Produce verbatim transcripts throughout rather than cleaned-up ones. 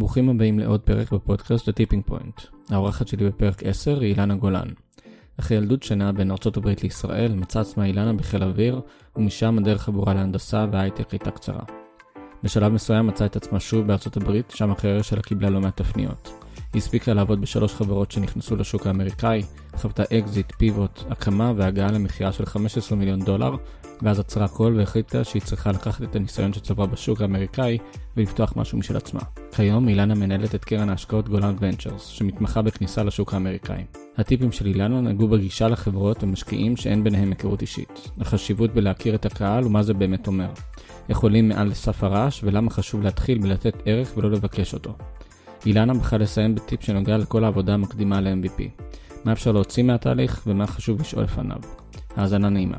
ברוכים הבאים לעוד פרק בפודקאסט הטיפינג פוינט. האורחת שלי בפרק עשר היא אילנה גולן. אחרי ילדות שנה בין ארצות הברית לישראל, מצאה עצמה אילנה בחיל אוויר, ומשם הדרך הברורה להנדסה וההייטק הייתה קצרה. בשלב מסוים מצאה את עצמה שוב בארצות הברית, שם הקריירה שלה קיבלה לא מעט תפניות. היא הספיקה לעבוד בשלוש חברות שנכנסו לשוק האמריקאי, חוותה אקזיט, פיבוט, הקמה והגעה למחירה של חמישה עשר מיליון דולר, ואז עצרה הכל והחליטה שהיא צריכה לקחת את הניסיון שצברה בשוק האמריקאי ולפתוח משהו משל עצמה. כיום אילנה מנהלת את קרן ההשקעות גולן ונצ'רס, שמתמחה בכניסה לשוק האמריקאי. הטיפים של אילנה נגעו בגישה לחברות ומשקיעים שאין ביניהם היכרות אישית, החשיבות בלהכיר את הקהל ומה זה באמת אומר, איך עולים מעל לסף הרעש ולמה חשוב להתחיל בלתת ערך ולא לבקש אותו. אילנה בחרה לסיים בטיפ שנוגע לכל העבודה המקדימה ל-אם וי פי, מה אפשר להוציא מהתהליך ומה חשוב לשאול לפניו. האזנה נעימה.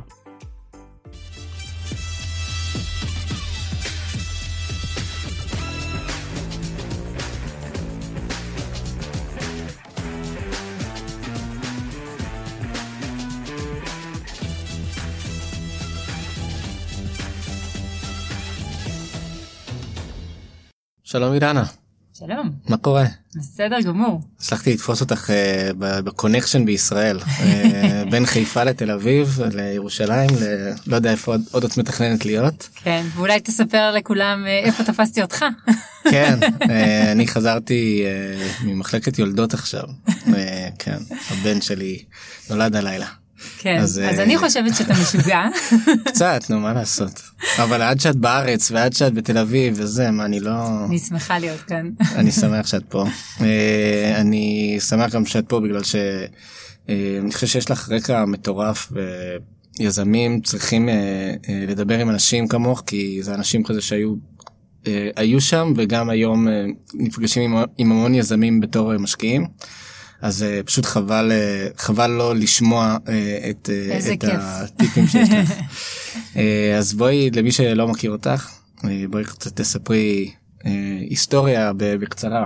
שלום אילנה. שלום. מה קורה? בסדר גמור. הצלחתי לתפוס אותך uh, בקונקשן בישראל, uh, בין חיפה לתל אביב, לירושלים, ל... לא יודע איפה עוד, עוד את מתכננת להיות. כן, ואולי תספר לכולם uh, איפה תפסתי אותך. כן, uh, אני חזרתי uh, ממחלקת יולדות עכשיו, uh, כן, הבן שלי נולד הלילה. כן, אז, אז euh... אני חושבת שאתה משוגע. קצת, נו, מה לעשות. אבל עד שאת בארץ ועד שאת בתל אביב וזה, מה, אני לא... אני שמחה להיות כאן. אני שמח שאת פה. אני שמח גם שאת פה בגלל ש... אני חושב שיש לך רקע מטורף ויזמים צריכים לדבר עם אנשים כמוך, כי זה אנשים כזה שהיו היו שם וגם היום נפגשים עם המון יזמים בתור משקיעים. אז פשוט חבל, חבל לא לשמוע את, את הטיפים שיש לך. אז בואי, למי שלא מכיר אותך, בואי קצת תספרי היסטוריה בקצרה.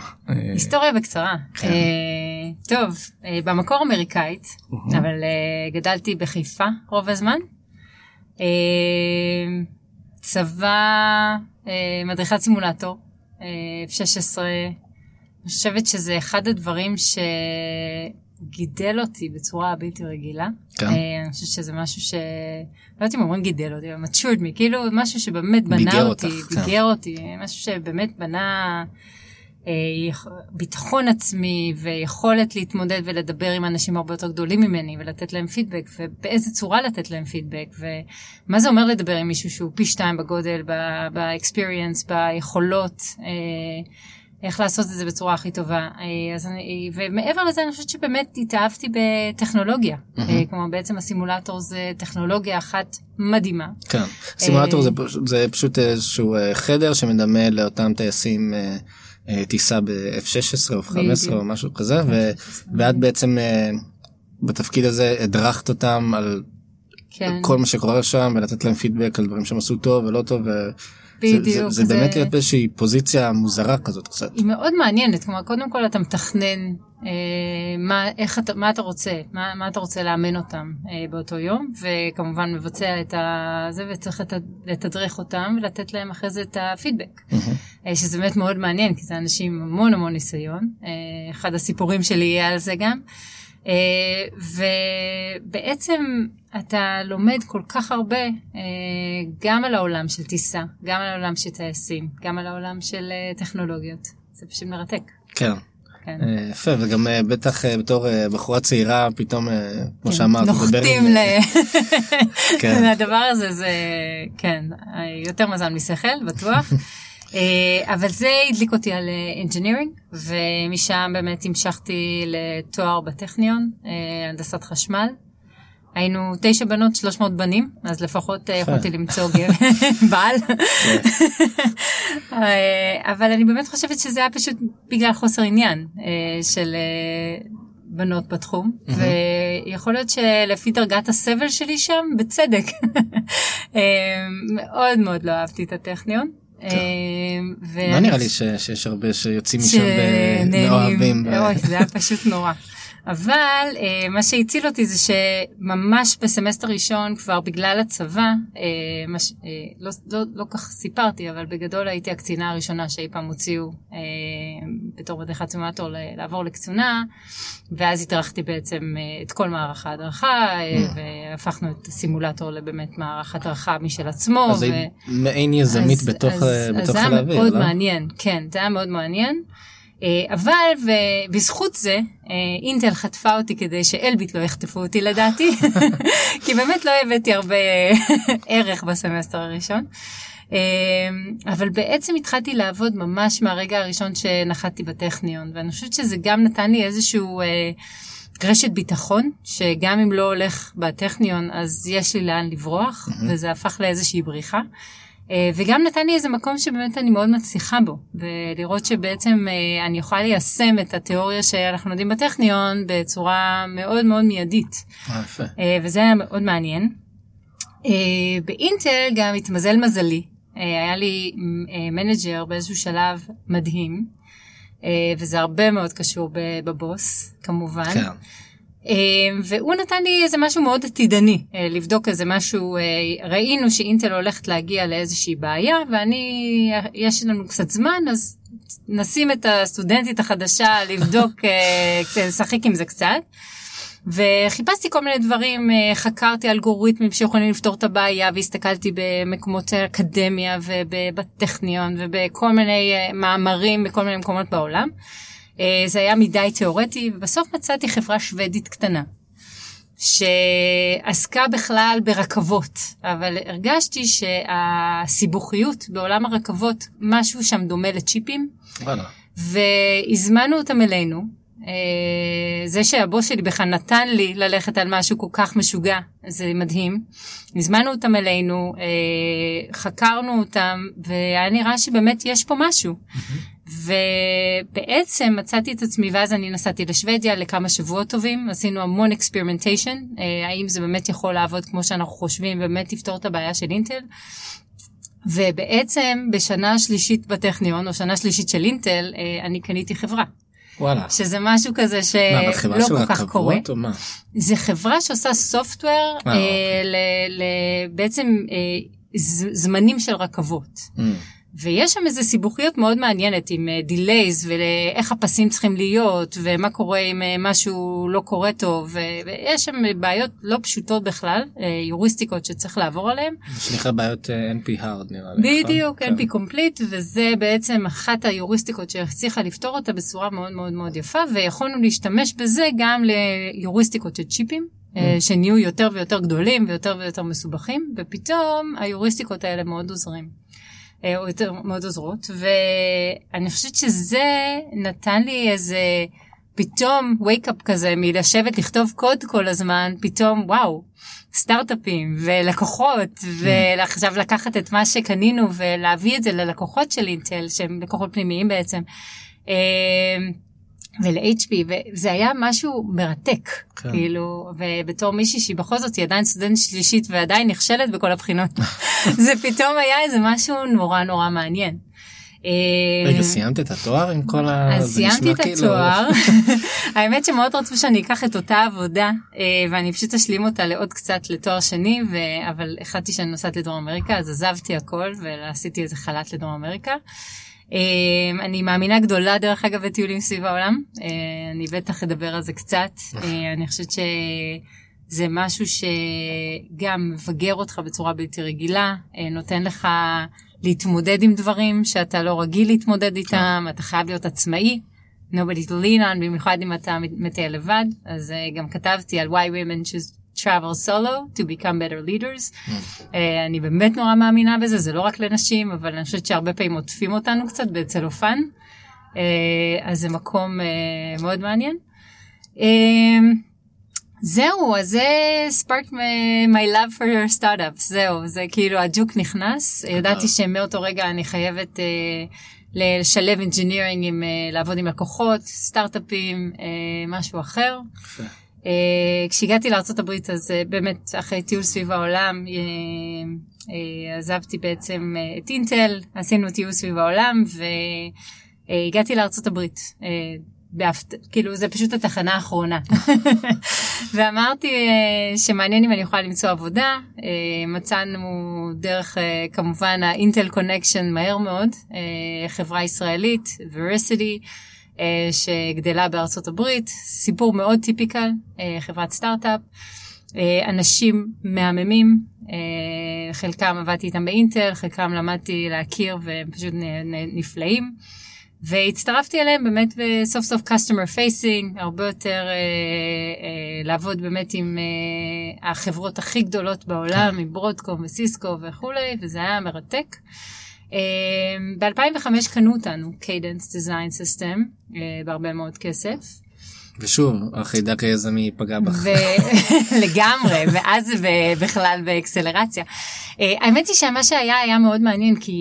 היסטוריה בקצרה. כן. טוב, במקור אמריקאית, אבל גדלתי בחיפה רוב הזמן. צבא, מדריכת סימולטור, שש עשרה, אני חושבת שזה אחד הדברים שגידל אותי בצורה בלתי רגילה. כן. אני חושבת שזה משהו ש... לא יודעת אם אומרים גידל אותי, אבל matured me, כאילו משהו שבאמת בנה אותי, ביגר אותי, משהו שבאמת בנה ביטחון עצמי ויכולת להתמודד ולדבר עם אנשים הרבה יותר גדולים ממני ולתת להם פידבק, ובאיזה צורה לתת להם פידבק, ומה זה אומר לדבר עם מישהו שהוא פי שתיים בגודל, ב-experience, ביכולות, איך לעשות את זה בצורה הכי טובה. אז אני, ומעבר לזה, אני חושבת שבאמת התאהבתי בטכנולוגיה. Mm-hmm. כמו בעצם הסימולטור זה טכנולוגיה אחת מדהימה. כן, סימולטור זה, זה פשוט איזשהו חדר שמדמה לאותם טייסים טיסה ב-אף שש עשרה או אף חמש עשרה או משהו כזה, ו- ואת בעצם בתפקיד הזה הדרכת אותם על כן. כל מה שקורה שם, ולתת להם פידבק על דברים שהם עשו טוב ולא טוב, ו... בדיוק, זה, זה, זה באמת זה... להיות באיזושהי פוזיציה מוזרה כזאת קצת. היא מאוד מעניינת, כלומר, קודם כל אתה מתכנן אה, מה, איך, מה אתה רוצה, מה, מה אתה רוצה לאמן אותם אה, באותו יום, וכמובן מבצע את ה... זה, וצריך לתדרך אותם ולתת להם אחרי זה את הפידבק. Mm-hmm. אה, שזה באמת מאוד מעניין, כי זה אנשים עם המון המון ניסיון. אה, אחד הסיפורים שלי יהיה על זה גם. Uh, ובעצם אתה לומד כל כך הרבה uh, גם על העולם של טיסה, גם על העולם של טייסים, גם על העולם של uh, טכנולוגיות. זה פשוט מרתק. כן. כן. Uh, יפה, וגם uh, בטח uh, בתור uh, בחורה צעירה, פתאום, uh, כן. כמו שאמרת, נוחתים ל... כן. הדבר הזה זה, כן, יותר מזל משכל, בטוח. אבל זה הדליק אותי על אינג'ינירינג, ומשם באמת המשכתי לתואר בטכניון, הנדסת חשמל. היינו תשע בנות, שלוש מאות בנים, אז לפחות יכולתי למצוא בעל. אבל אני באמת חושבת שזה היה פשוט בגלל חוסר עניין של בנות בתחום, ויכול להיות שלפי דרגת הסבל שלי שם, בצדק. מאוד מאוד לא אהבתי את הטכניון. לא נראה לי שיש הרבה שיוצאים משם מאוהבים. זה היה פשוט נורא. אבל מה שהציל אותי זה שממש בסמסטר ראשון כבר בגלל הצבא, מש, לא, לא, לא כך סיפרתי, אבל בגדול הייתי הקצינה הראשונה שאי פעם הוציאו בתור מדריכת סימולטור לעבור לקצונה, ואז התארחתי בעצם את כל מערך ההדרכה, והפכנו את הסימולטור לבאמת מערך הדרכה משל עצמו. אז ו... היא מעין יזמית אז, בתוך חלבי. אז זה היה מאוד לא? מעניין, כן, זה היה מאוד מעניין. אבל ובזכות זה אינטל חטפה אותי כדי שאלביט לא יחטפו אותי לדעתי, כי באמת לא הבאתי הרבה ערך בסמסטר הראשון. אבל בעצם התחלתי לעבוד ממש מהרגע הראשון שנחתתי בטכניון, ואני חושבת שזה גם נתן לי איזשהו רשת ביטחון, שגם אם לא הולך בטכניון אז יש לי לאן לברוח, וזה הפך לאיזושהי בריחה. וגם נתן לי איזה מקום שבאמת אני מאוד מצליחה בו, ולראות שבעצם אני יכולה ליישם את התיאוריה שאנחנו יודעים בטכניון בצורה מאוד מאוד מיידית. יפה. וזה היה מאוד מעניין. באינטל גם התמזל מזלי. היה לי מנג'ר באיזשהו שלב מדהים, וזה הרבה מאוד קשור בבוס, כמובן. כן. והוא נתן לי איזה משהו מאוד עתידני, לבדוק איזה משהו, ראינו שאינטל הולכת להגיע לאיזושהי בעיה, ואני, יש לנו קצת זמן, אז נשים את הסטודנטית החדשה לבדוק, לשחק עם זה קצת, וחיפשתי כל מיני דברים, חקרתי אלגוריתמים שיכולים לפתור את הבעיה, והסתכלתי במקומות אקדמיה ובטכניון, ובכל מיני מאמרים, בכל מיני מקומות בעולם, זה היה מדי תיאורטי, ובסוף מצאתי חברה שוודית קטנה, שעסקה בכלל ברכבות, אבל הרגשתי שהסיבוכיות בעולם הרכבות, משהו שם דומה לצ'יפים, והזמנו אותם אלינו, זה שהבוס שלי בכלל נתן לי ללכת על משהו כל כך משוגע, זה מדהים, הזמנו אותם אלינו, חקרנו אותם, והיה נראה שבאמת יש פה משהו, ובעצם מצאתי את עצמי, ואז אני נסעתי לשוודיה לכמה שבועות טובים, עשינו המון experimentation, האם זה באמת יכול לעבוד כמו שאנחנו חושבים, באמת לפתור את הבעיה של אינטל, ובעצם בשנה שלישית בטכניון, או שנה שלישית של אינטל, אני קניתי חברה. וואלה. שזה משהו כזה שלא כל כך קורה. זה חברה שעושה סופטוור, בעצם זמנים של רכבות. ויש שם איזה סיבוכיות מאוד מעניינת עם דילייז ואיך הפסים צריכים להיות ומה קורה אם משהו לא קורה טוב, ויש שם בעיות לא פשוטות בכלל, יוריסטיקות שצריך לעבור עליהן. שניחה בעיות אן פי hard נראה לי. בדיוק, כן. אן פי complete, וזה בעצם אחת היוריסטיקות שצריכה לפתור אותה בצורה מאוד מאוד מאוד יפה, ויכולנו להשתמש בזה גם ליוריסטיקות של צ'יפים, שנהיו יותר ויותר גדולים ויותר ויותר מסובכים, ופתאום היוריסטיקות האלה מאוד עוזרים. או יותר מאוד עוזרות, ואני חושבת שזה נתן לי איזה פתאום wake-up כזה, מלשבת לכתוב קוד כל הזמן, פתאום וואו, סטארט-אפים ולקוחות, ועכשיו לקחת את מה שקנינו ולהביא את זה ללקוחות של אינטל, שהם לקוחות פנימיים בעצם, ול-אייץ' פי, וזה היה משהו מרתק, כן. כאילו, ובתור מישהי שהיא בכל זאת, היא עדיין סטודנט שלישית, ועדיין נכשלת בכל הבחינות. זה פתאום היה איזה משהו נורא נורא מעניין. רגע, סיימת את התואר עם כל ה... אז סיימתי את התואר. האמת שמאוד רצו שאני אקח את אותה עבודה, ואני פשוט אשלים אותה לעוד קצת לתואר שני, אבל החלטתי שאני נוסעת לדרום אמריקה, אז עזבתי הכל, ועשיתי איזה חל"ת לדרום אמריקה. אני מאמינה גדולה דרך אגב בטיולים סביב העולם, אני בטח אדבר על זה קצת, אני חושבת שזה משהו שגם מבגר אותך בצורה בלתי רגילה, נותן לך להתמודד עם דברים שאתה לא רגיל להתמודד איתם, אתה חייב להיות עצמאי, nobody to lean on, במיוחד אם אתה מטייל לבד, אז גם כתבתי על why women choose travel solo to become better leaders. אני באמת נורא מאמינה בזה, זה לא רק לנשים, אבל אני חושבת שהרבה פעמים עוטפים אותנו קצת בצלופן, אז זה מקום מאוד מעניין. זהו, אז זה sparked my love for startups, זהו, זה כאילו הג'וק נכנס, ידעתי שמאותו רגע אני חייבת לשלב engineering, לעבוד עם לקוחות, סטארט-אפים, משהו אחר. כשהגעתי לארצות הברית, אז באמת אחרי טיול סביב העולם, עזבתי בעצם את אינטל, עשינו טיול סביב העולם, והגעתי לארצות הברית כאילו זה פשוט התחנה האחרונה. ואמרתי שמעניין אם אני יכולה למצוא עבודה, מצאנו דרך כמובן האינטל קונקשן מהר מאוד, חברה ישראלית, Vericity, שגדלה בארצות הברית, סיפור מאוד טיפיקל, חברת סטארט-אפ, אנשים מהממים, חלקם עבדתי איתם באינטל, חלקם למדתי להכיר והם פשוט נפלאים, והצטרפתי אליהם באמת בסוף סוף customer facing, הרבה יותר לעבוד באמת עם החברות הכי גדולות בעולם, עם ברודקום וסיסקו וכולי, וזה היה מרתק. ב-אלפיים וחמש קנו אותנו Cadence Design System בהרבה מאוד כסף. ושוב, החידק היזמי פגע בך. לגמרי, ואז בכלל באקסלרציה. האמת היא שמה שהיה היה מאוד מעניין, כי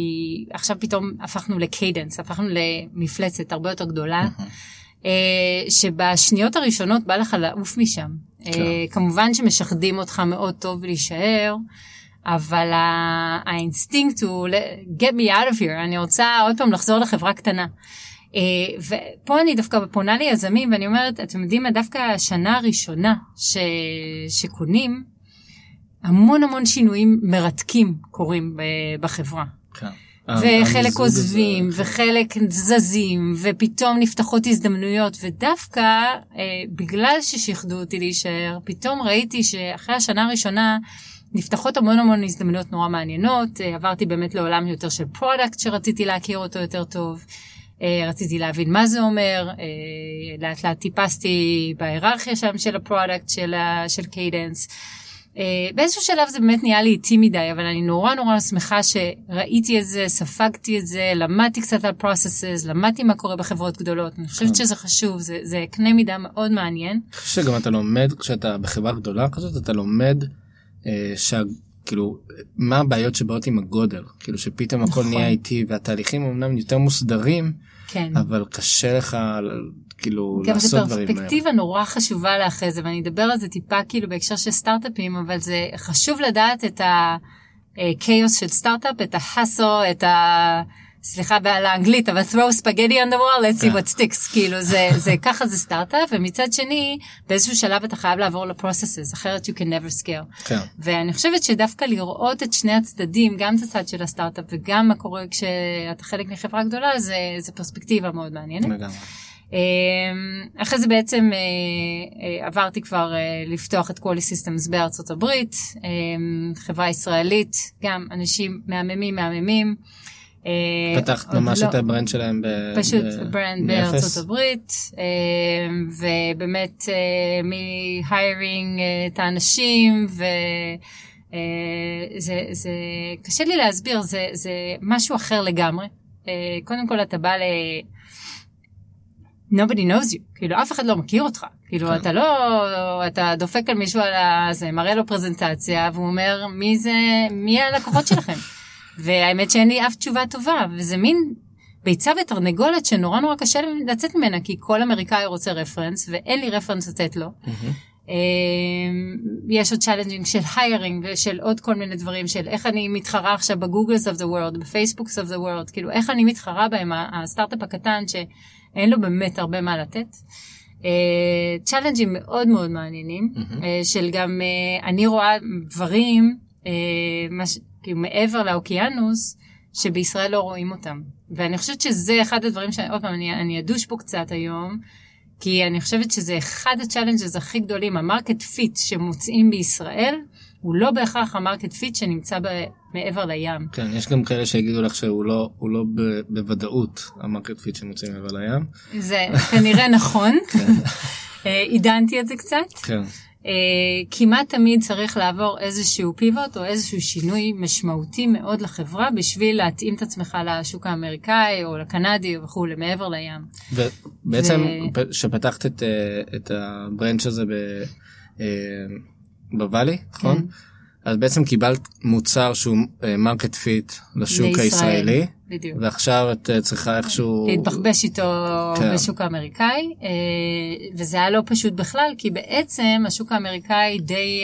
עכשיו פתאום הפכנו לקיידנס, הפכנו למפלצת הרבה יותר גדולה, שבשניות הראשונות בא לך לעוף משם. כמובן שמשחדים אותך מאוד טוב להישאר, אבל האינסטינקט הוא get me out of here, אני רוצה עוד פעם לחזור לחברה קטנה. ופה אני דווקא פונה ליזמים, ואני אומרת, אתם יודעים, דווקא השנה הראשונה ש... שקונים, המון המון שינויים מרתקים קורים בחברה. כן. וחלק עוזבים, וחלק זזים, ופתאום נפתחות הזדמנויות, ודווקא בגלל ששכדו אותי להישאר, פתאום ראיתי שאחרי השנה הראשונה, נפתחות המון המון הזדמנויות נורא מעניינות, עברתי באמת לעולם יותר של פרודקט, שרציתי להכיר אותו יותר טוב, רציתי להבין מה זה אומר, לאט לאט טיפסתי בהיררכיה שם של הפרודקט, של קיידנס. באיזשהו שלב זה באמת נהיה לי איטי מדי, אבל אני נורא נורא שמחה שראיתי את זה, ספגתי את זה, למדתי קצת על processes, למדתי מה קורה בחברות גדולות. אני חושבת שזה חשוב, זה קנה מידה מאוד מעניין. אני חושבת שגם אתה לומד, כשאתה בחברה גדולה כזאת, אתה לומד שה... כאילו, מה הבעיות שבאות עם הגודל? כאילו, שפתאום הכל נכון. נהיה איטי, והתהליכים אומנם יותר מוסדרים, כן. אבל קשה לך, כאילו, לעשות דברים. גם זו פרספקטיבה נורא חשובה לאחרי זה, ואני אדבר על זה טיפה, כאילו, בהקשר של סטארט-אפים, אבל זה חשוב לדעת את הקאוס של סטארט-אפ, את ההסו, את ה... סליחה בעל האנגלית, אבל throw spaghetti on the wall, let's see what sticks, כאילו זה, זה, ככה זה סטארט-אפ, ומצד שני, באיזשהו שלב אתה חייב לעבור לפרוססס, אחרת you can never scale. ואני חושבת שדווקא לראות את שני הצדדים, גם את הצד של הסטארט-אפ, וגם מה קורה כשאתה חלק מחברה גדולה, זה, זה פרספקטיבה מאוד מעניינת. אחרי זה בעצם עברתי כבר לפתוח את כל הסיסטמס בארצות הברית, חברה ישראלית, גם אנשים מהממים, מהממים, פתחת ממש את הברנד שלהם פשוט ברנד בארצות הברית, ובאמת מ-hiring את האנשים, וזה קשה לי להסביר, זה משהו אחר לגמרי. קודם כל אתה בא ל... nobody knows you, כאילו אף אחד לא מכיר אותך, כאילו אתה לא, אתה דופק על מישהו, מראה לו פרזנטציה, והוא אומר מי זה, מי הלקוחות שלכם? והאמת שאין לי אף תשובה טובה, וזה מין ביצה ותרנגולת שנורא נורא קשה לצאת ממנה, כי כל אמריקאי רוצה רפרנס, ואין לי רפרנס לתת לו. יש עוד צ'אלנג'ינג של היירינג, ושל עוד כל מיני דברים, של איך אני מתחרה עכשיו בגוגלס of the world, בפייסבוקס of the world, כאילו איך אני מתחרה בהם, הסטארט-אפ הקטן, שאין לו באמת הרבה מה לתת. צ'אלנג'ים מאוד מאוד מעניינים, של גם אני רואה דברים, מה ש... כאילו מעבר לאוקיינוס, שבישראל לא רואים אותם. ואני חושבת שזה אחד הדברים שאני, עוד פעם, אני, אני אדוש פה קצת היום, כי אני חושבת שזה אחד הצ'אלנג'ז הכי גדולים, המרקט פיט שמוצאים בישראל, הוא לא בהכרח המרקט פיט שנמצא ב, מעבר לים. כן, יש גם כאלה שיגידו לך שהוא לא, הוא לא ב, בוודאות המרקט פיט שמוצאים מעבר לים. זה כנראה נכון. עידנתי את זה קצת. כן. כמעט תמיד צריך לעבור איזשהו פיבוט או איזשהו שינוי משמעותי מאוד לחברה בשביל להתאים את עצמך לשוק האמריקאי או לקנדי וכו' למעבר לים. ובעצם שפתחת את הברנץ' הזה בוואלי, נכון? אז בעצם קיבלת מוצר שהוא מרקט פיט לשוק הישראלי, ועכשיו את צריכה איכשהו... להתבחבש איתו בשוק האמריקאי, וזה היה לא פשוט בכלל, כי בעצם השוק האמריקאי די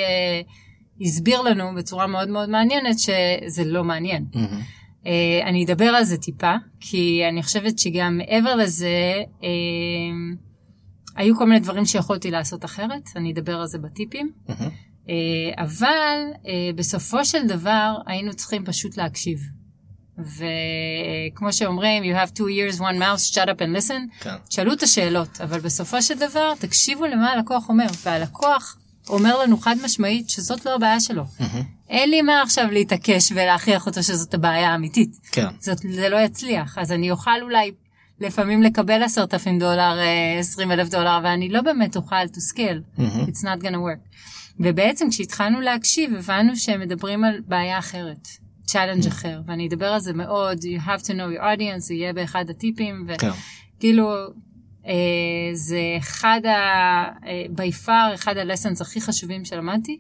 הסביר לנו בצורה מאוד מאוד מעניינת, שזה לא מעניין. אני אדבר על זה טיפה, כי אני חושבת שגם מעבר לזה... היו כל מיני דברים שיכולתי לעשות אחרת, אני אדבר על זה בטיפים, אבל בסופו של דבר היינו צריכים פשוט להקשיב. וכמו שאומרים, you have two ears, one mouth, shut up and listen, שאלו את השאלות, אבל בסופו של דבר תקשיבו למה הלקוח אומר, והלקוח אומר לנו חד משמעית שזאת לא הבעיה שלו. אין לי מה עכשיו להתעקש ולהכריח אותו שזאת הבעיה האמיתית. זה לא יצליח, אז אני אוכל אולי לפעמים לקבל עשרת אלפים דולר, עשרים אלף דולר, ואני לא באמת אוכל to scale. It's not gonna work. ובעצם כשהתחלנו להקשיב, הבנו שהם מדברים על בעיה אחרת, צ'אלנג' אחר, ואני אדבר על זה מאוד, you have to know your audience, זה יהיה באחד הטיפים, וכאילו, זה אחד, by far, אחד הלסנס הכי חשובים שלמדתי,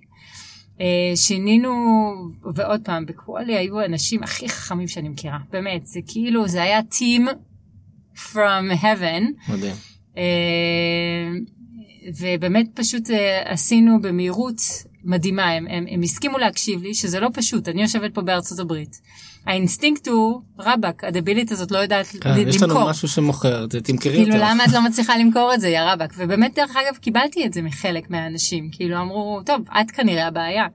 שינינו, ועוד פעם, בקוואלי היו אנשים הכי חכמים שאני מכירה, באמת, זה כאילו, זה היה team from heaven, מדהים, ובאמת פשוט עשינו במהירות מדהימה, הם, הם, הם הסכימו להקשיב לי, שזה לא פשוט, אני יושבת פה בארצות הברית. האינסטינקט הוא, רבק, הדבילית הזאת לא יודעת כן, למכור. יש לנו משהו שמוכר, זה תמכרי כאילו, יותר. כאילו, למה את לא מצליחה למכור את זה, יא רבק? ובאמת, דרך אגב, קיבלתי את זה מחלק מהאנשים, כאילו אמרו, טוב, את כנראה הבעיה.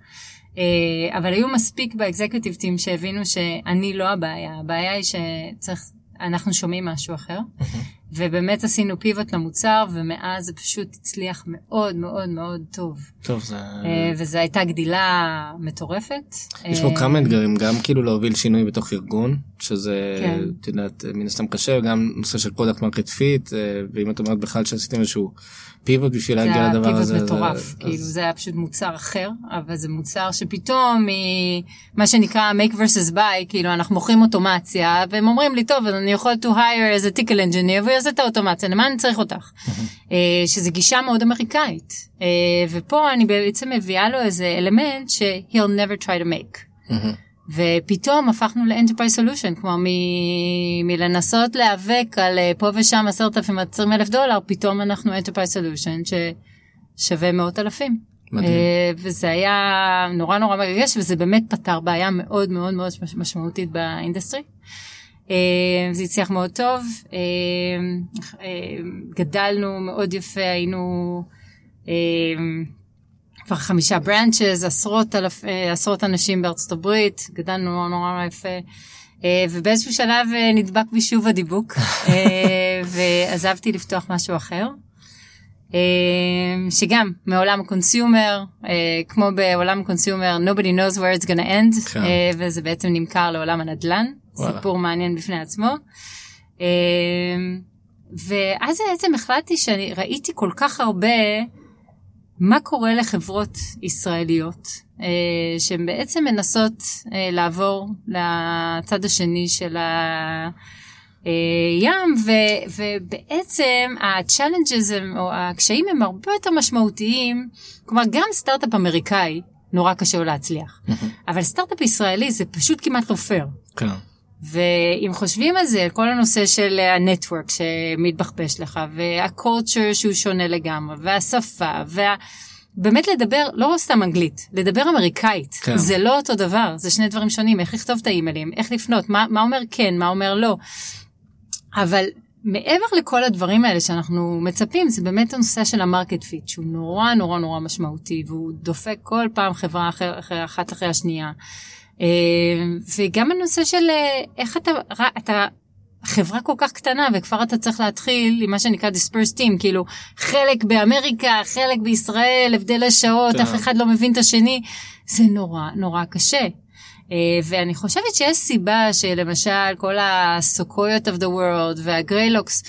אבל היו מספיק באקזקוטיב טים שהבינו שאני לא הבעיה, הבעיה היא שצריך... אנחנו שומעים משהו אחר, ובאמת עשינו פיבוט למוצר, ומאז זה פשוט הצליח מאוד מאוד מאוד טוב. טוב, זה... וזו הייתה גדילה מטורפת. יש פה כמה אתגרים, גם כאילו להוביל שינוי בתוך ארגון, שזה, אתה יודעת, מן הסתם קשה, גם נושא של פרודקט מרקט פיט, ואם את אומרת בכלל שעשיתם איזשהו פיבוט בשביל להגיע לדבר הזה. זה היה פיבוט מטורף, כאילו זה היה פשוט מוצר אחר, אבל זה מוצר שפתאום, מה שנקרא make versus buy, כאילו אנחנו מוכרים אוטומציה, והם אומרים לי, טוב, אני יכול to hire as a tickle engineer, ויעשה את האוטומציה, למה אני צריך אותך? שזו גישה מאוד אמריקאית, ופה אני בעצם מביאה לו איזה אלמנט ש- he'll never try to make. ופתאום הפכנו לאנטרפרייז סולושן, כמו מ- מלנסות להיאבק על פה ושם עשרת אלפים, עשרים אלף דולר, פתאום אנחנו אנטרפרייז סולושן ששווה מאות אלפים. וזה היה נורא נורא מרגש, וזה באמת פתר בעיה מאוד מאוד מאוד משמעותית באינדסטרי. זה הצליח מאוד טוב, גדלנו מאוד יפה, היינו... כבר חמישה ברנצ'ז, עשרות, אלף, עשרות אנשים בארצות הברית, גדלנו נורא יפה, ובאיזשהו שלב נדבק בי שוב הדיבוק, ועזבתי לפתוח משהו אחר, שגם מעולם הקונסיומר, כמו בעולם הקונסיומר, nobody knows where it's gonna end, כן. וזה בעצם נמכר לעולם הנדלן, וואלה. סיפור מעניין בפני עצמו, ואז בעצם החלטתי שאני ראיתי כל כך הרבה, מה קורה לחברות ישראליות, שהן בעצם מנסות לעבור לצד השני של הים, ובעצם הצ'לנג'ז או הקשיים הם הרבה יותר משמעותיים, כלומר גם סטארט-אפ אמריקאי נורא קשה להצליח, אבל סטארט-אפ ישראלי זה פשוט כמעט לא פייר. כן. ואם חושבים על זה, כל הנושא של הנטוורק שמתבחבש לך, והקורצ'ר שהוא שונה לגמרי, והשפה, ובאמת לדבר, לא סתם אנגלית, לדבר אמריקאית, זה לא אותו דבר, זה שני דברים שונים, איך לכתוב את האימיילים, איך לפנות, מה אומר כן, מה אומר לא, אבל מעבר לכל הדברים האלה שאנחנו מצפים, זה באמת הנושא של המרקט פיט, שהוא נורא נורא נורא משמעותי, והוא דופק כל פעם חברה אחת אחרי השנייה, וגם הנושא של איך אתה, אתה חברה כל כך קטנה וכבר אתה צריך להתחיל עם מה שנקרא dispersed team, כאילו חלק באמריקה, חלק בישראל, הבדל השעות, אף אחד לא מבין את השני, זה נורא נורא קשה. ואני חושבת שיש סיבה שלמשל כל הסוקויות of the world והגריילוקס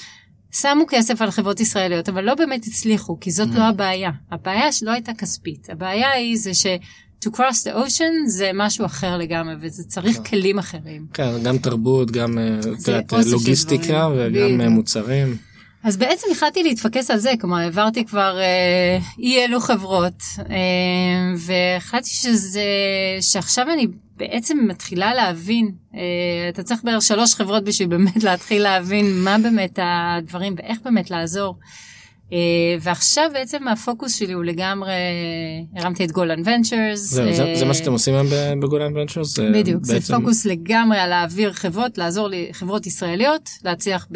שמו כסף על חברות ישראליות, אבל לא באמת הצליחו, כי זאת לא הבעיה. הבעיה שלא הייתה כספית, הבעיה היא זה ש... to cross the ocean זה משהו אחר לגמרי, וזה צריך כלים אחרים. כן, גם תרבות, גם לוגיסטיקה וגם מוצרים. אז בעצם החלטתי להתפקס על זה, כלומר, העברתי כבר אי אלו חברות, והחלטתי שעכשיו אני בעצם מתחילה להבין, אתה צריך בערך שלוש חברות בשביל באמת להתחיל להבין מה באמת הדברים ואיך באמת לעזור. ועכשיו בעצם הפוקוס שלי הוא לגמרי, הרמתי את גולן ונצ'רס. זה מה שאתם עושים בגולן ונצ'רס? בדיוק, זה פוקוס לגמרי על להעביר חברות, לעזור לחברות ישראליות, להצליח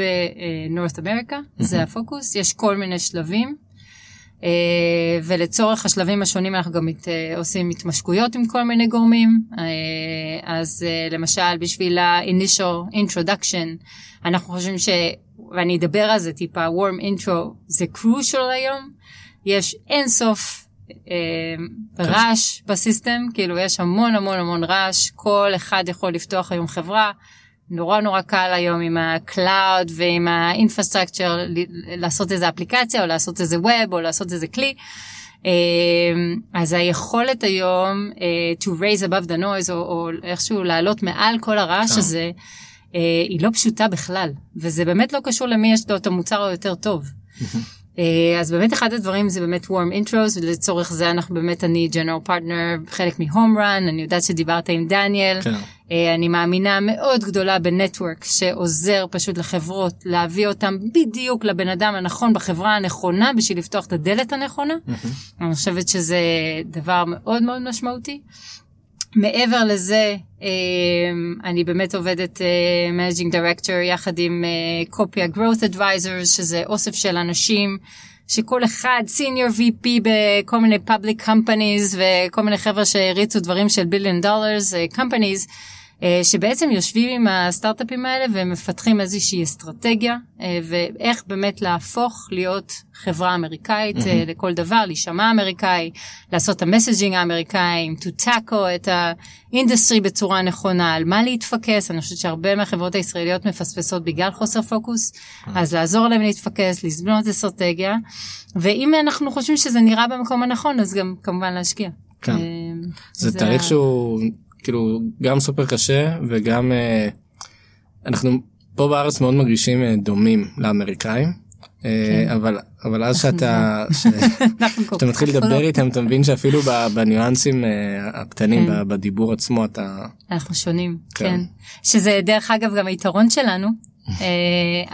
בנורת אמריקה, זה הפוקוס, יש כל מיני שלבים, ולצורך השלבים השונים אנחנו גם עושים התמשקויות עם כל מיני גורמים, אז למשל בשביל ה-initial introduction, אנחנו חושבים ש... ואני אדבר על זה טיפה, warm intro זה crucial היום, יש אינסוף רעש בסיסטם, כאילו יש המון המון המון רעש, כל אחד יכול לפתוח היום חברה, נורא נורא קל היום עם ה-cloud ועם ה-infrastructure, לעשות איזה אפליקציה או לעשות איזה web או לעשות איזה כלי, אז היכולת היום to raise above the noise, או איכשהו לעלות מעל כל הרעש הזה, היא לא פשוטה בכלל, וזה באמת לא קשור למי יש לו את המוצר היותר טוב. אז באמת אחד הדברים זה באמת warm intros, ולצורך זה אנחנו באמת, אני general partner, חלק מ-home run, אני יודעת שדיברת עם דניאל, אני מאמינה מאוד גדולה בנטוורק, שעוזר פשוט לחברות, להביא אותם בדיוק לבן אדם הנכון, בחברה הנכונה, בשביל לפתוח את הדלת הנכונה. אני חושבת שזה דבר מאוד מאוד משמעותי. מעבר לזה, אני באמת עובדת managing director יחד עם Kopiah Growth Advisors, שזה אוסף של אנשים שכל אחד senior וי פי בכל מיני public companies וכל מיני חבר'ה שהריצו דברים של billion dollars companies, שבעצם יושבים עם הסטארט-אפים האלה ומפתחים איזושהי אסטרטגיה, ואיך באמת להפוך להיות חברה אמריקאית לכל דבר, להישמע אמריקאי, לעשות את המסג'ינג האמריקאי, to tackle את האינדסטרי בצורה נכונה, על מה להתפקס, אני חושבת שהרבה מהחברות הישראליות מפספסות בגלל חוסר פוקוס, אז לעזור להם להתפקס, לזבנות אסטרטגיה, ואם אנחנו חושבים שזה נראה במקום הנכון, אז גם כמובן להשקיע. כן, זה תהליך שהוא... כאילו, גם סופר קשה, וגם, אה, אנחנו פה בארץ מאוד מרגישים אה, דומים לאמריקאים, אה, כן. אבל, אבל אז שאתה, ש... שאתה מתחיל לדבר איתם, אתה מבין שאפילו בניואנסים אה, הקטנים, כן. בדיבור עצמו, אתה... אנחנו שונים, כן. כן. שזה דרך אגב גם היתרון שלנו, אה,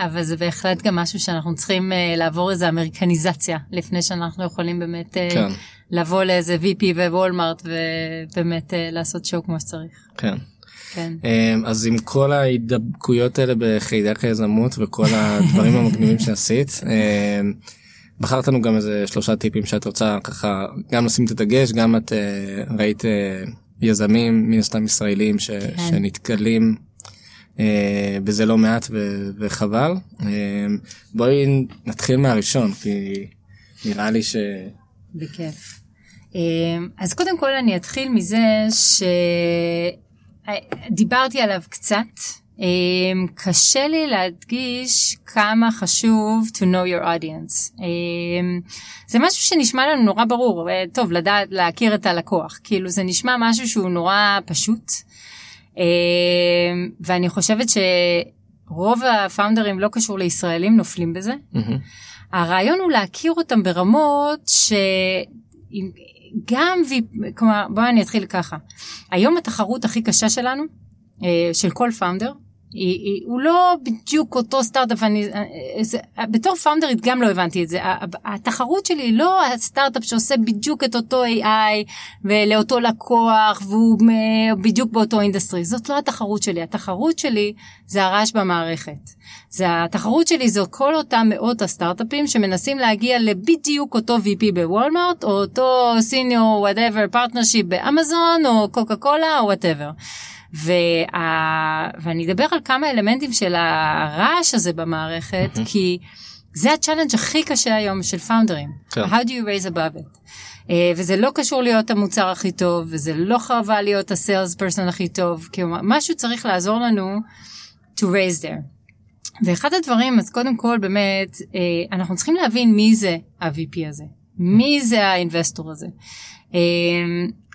אבל זה בהחלט גם משהו שאנחנו צריכים אה, לעבור איזו אמריקניזציה, לפני שאנחנו יכולים באמת... אה, כן. לבוא לאיזה וי פי ווולמרט ובאמת לעשות שואו כמו שצריך. כן. כן. אז עם כל ההידבקויות האלה בחיידק היזמות וכל הדברים המגניבים שעשית, בחרת לנו גם איזה שלושה טיפים שאת רוצה ככה, גם לשים את הדגש, גם את ראית יזמים מן הסתם ישראלים ש, כן. שנתקלים בזה לא מעט ו, וחבל. בואי נתחיל מהראשון, כי נראה לי ש... בכיף. אז קודם כל אני אתחיל מזה שדיברתי עליו קצת. קשה לי להדגיש כמה חשוב to know your audience. זה משהו שנשמע לנו נורא ברור. טוב, לדעת, להכיר את הלקוח. כאילו זה נשמע משהו שהוא נורא פשוט. ואני חושבת שרוב הפאונדרים לא קשור לישראלים נופלים בזה. הרעיון הוא להכיר אותם ברמות שגם, כלומר, בואו אני אתחיל ככה. היום התחרות הכי קשה שלנו, של כל פאונדר, הוא לא בדיוק אותו סטארט-אפ, בתור פאונדרית גם לא הבנתי את זה, התחרות שלי היא לא הסטארט-אפ שעושה בדיוק את אותו איי איי, ולאותו לקוח, והוא בדיוק באותו אינדסטרי, זאת לא התחרות שלי, התחרות שלי זה הרעש במערכת, זה התחרות שלי זו כל אותם מאות הסטארט-אפים, שמנסים להגיע לבדיוק אותו וי פי בוולמרט, או אותו סיניור, whatever, partnership באמזון, או קוקה קולה, או whatever. וה... ואני אדבר על כמה אלמנטים של הרעש הזה במערכת, mm-hmm. כי זה הצ'לנג' הכי קשה היום של פאונדרים. Okay. How do you raise above it? Uh, וזה לא קשור להיות המוצר הכי טוב, וזה לא חרבה להיות הסיילס פרסון הכי טוב, כי משהו צריך לעזור לנו to raise there. ואחד הדברים, אז קודם כל באמת, uh, אנחנו צריכים להבין מי זה ה-וי פי הזה, mm-hmm. מי זה האינבסטור הזה. Uh,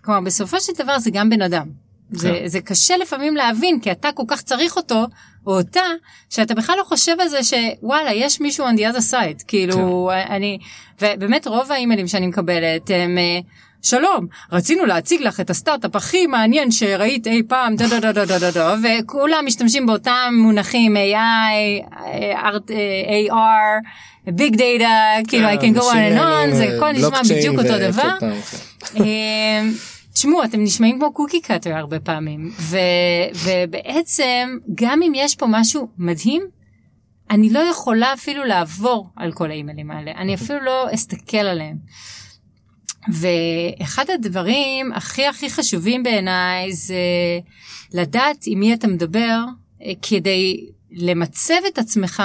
כלומר, בסופו של דבר זה גם בן אדם. זה, זה קשה לפעמים להבין, כי אתה כל כך צריך אותו, או אותה, שאתה בכלל לא חושב על זה שוואלה, יש מישהו on the other side, כאילו, אני, ובאמת רוב האימיילים שאני מקבלת, הם, שלום, רצינו להציג לך את הסטארט-אפ הכי מעניין שראית אי פעם, דו דו דו דו דו דו, וכולם משתמשים באותם מונחים איי איי, איי אר, ביג דאטה, כאילו, I can go on and on, זה כל נשמע בדיוק אותו דבר. תשמעו, אתם נשמעים כמו קוקי קאטר הרבה פעמים, ובעצם, גם אם יש פה משהו מדהים, אני לא יכולה אפילו לעבור על כל האימיילים האלה, אני אפילו לא אסתכל עליהם. ואחד הדברים הכי הכי חשובים בעיניי זה לדעת עם מי אתה מדבר, כדי למצב את עצמך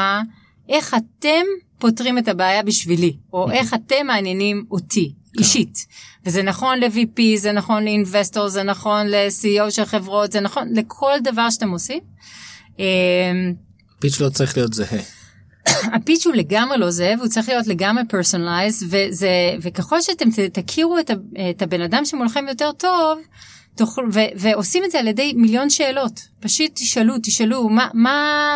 איך אתם פותרים את הבעיה בשבילי, או איך אתם מעניינים אותי אישית. וזה נכון ל-וי פי, זה נכון לאינבסטור, זה נכון ל-סי אי או של חברות, זה נכון לכל דבר שאתם עושים. פיץ' לא צריך להיות זהה. הפיץ' הוא לגמרי לא זה, והוא צריך להיות לגמרי פרסונלייז, וככל שאתם תכירו את הבן אדם שמולכם יותר טוב, ועושים את זה על ידי מיליון שאלות. פשוט תשאלו, תשאלו,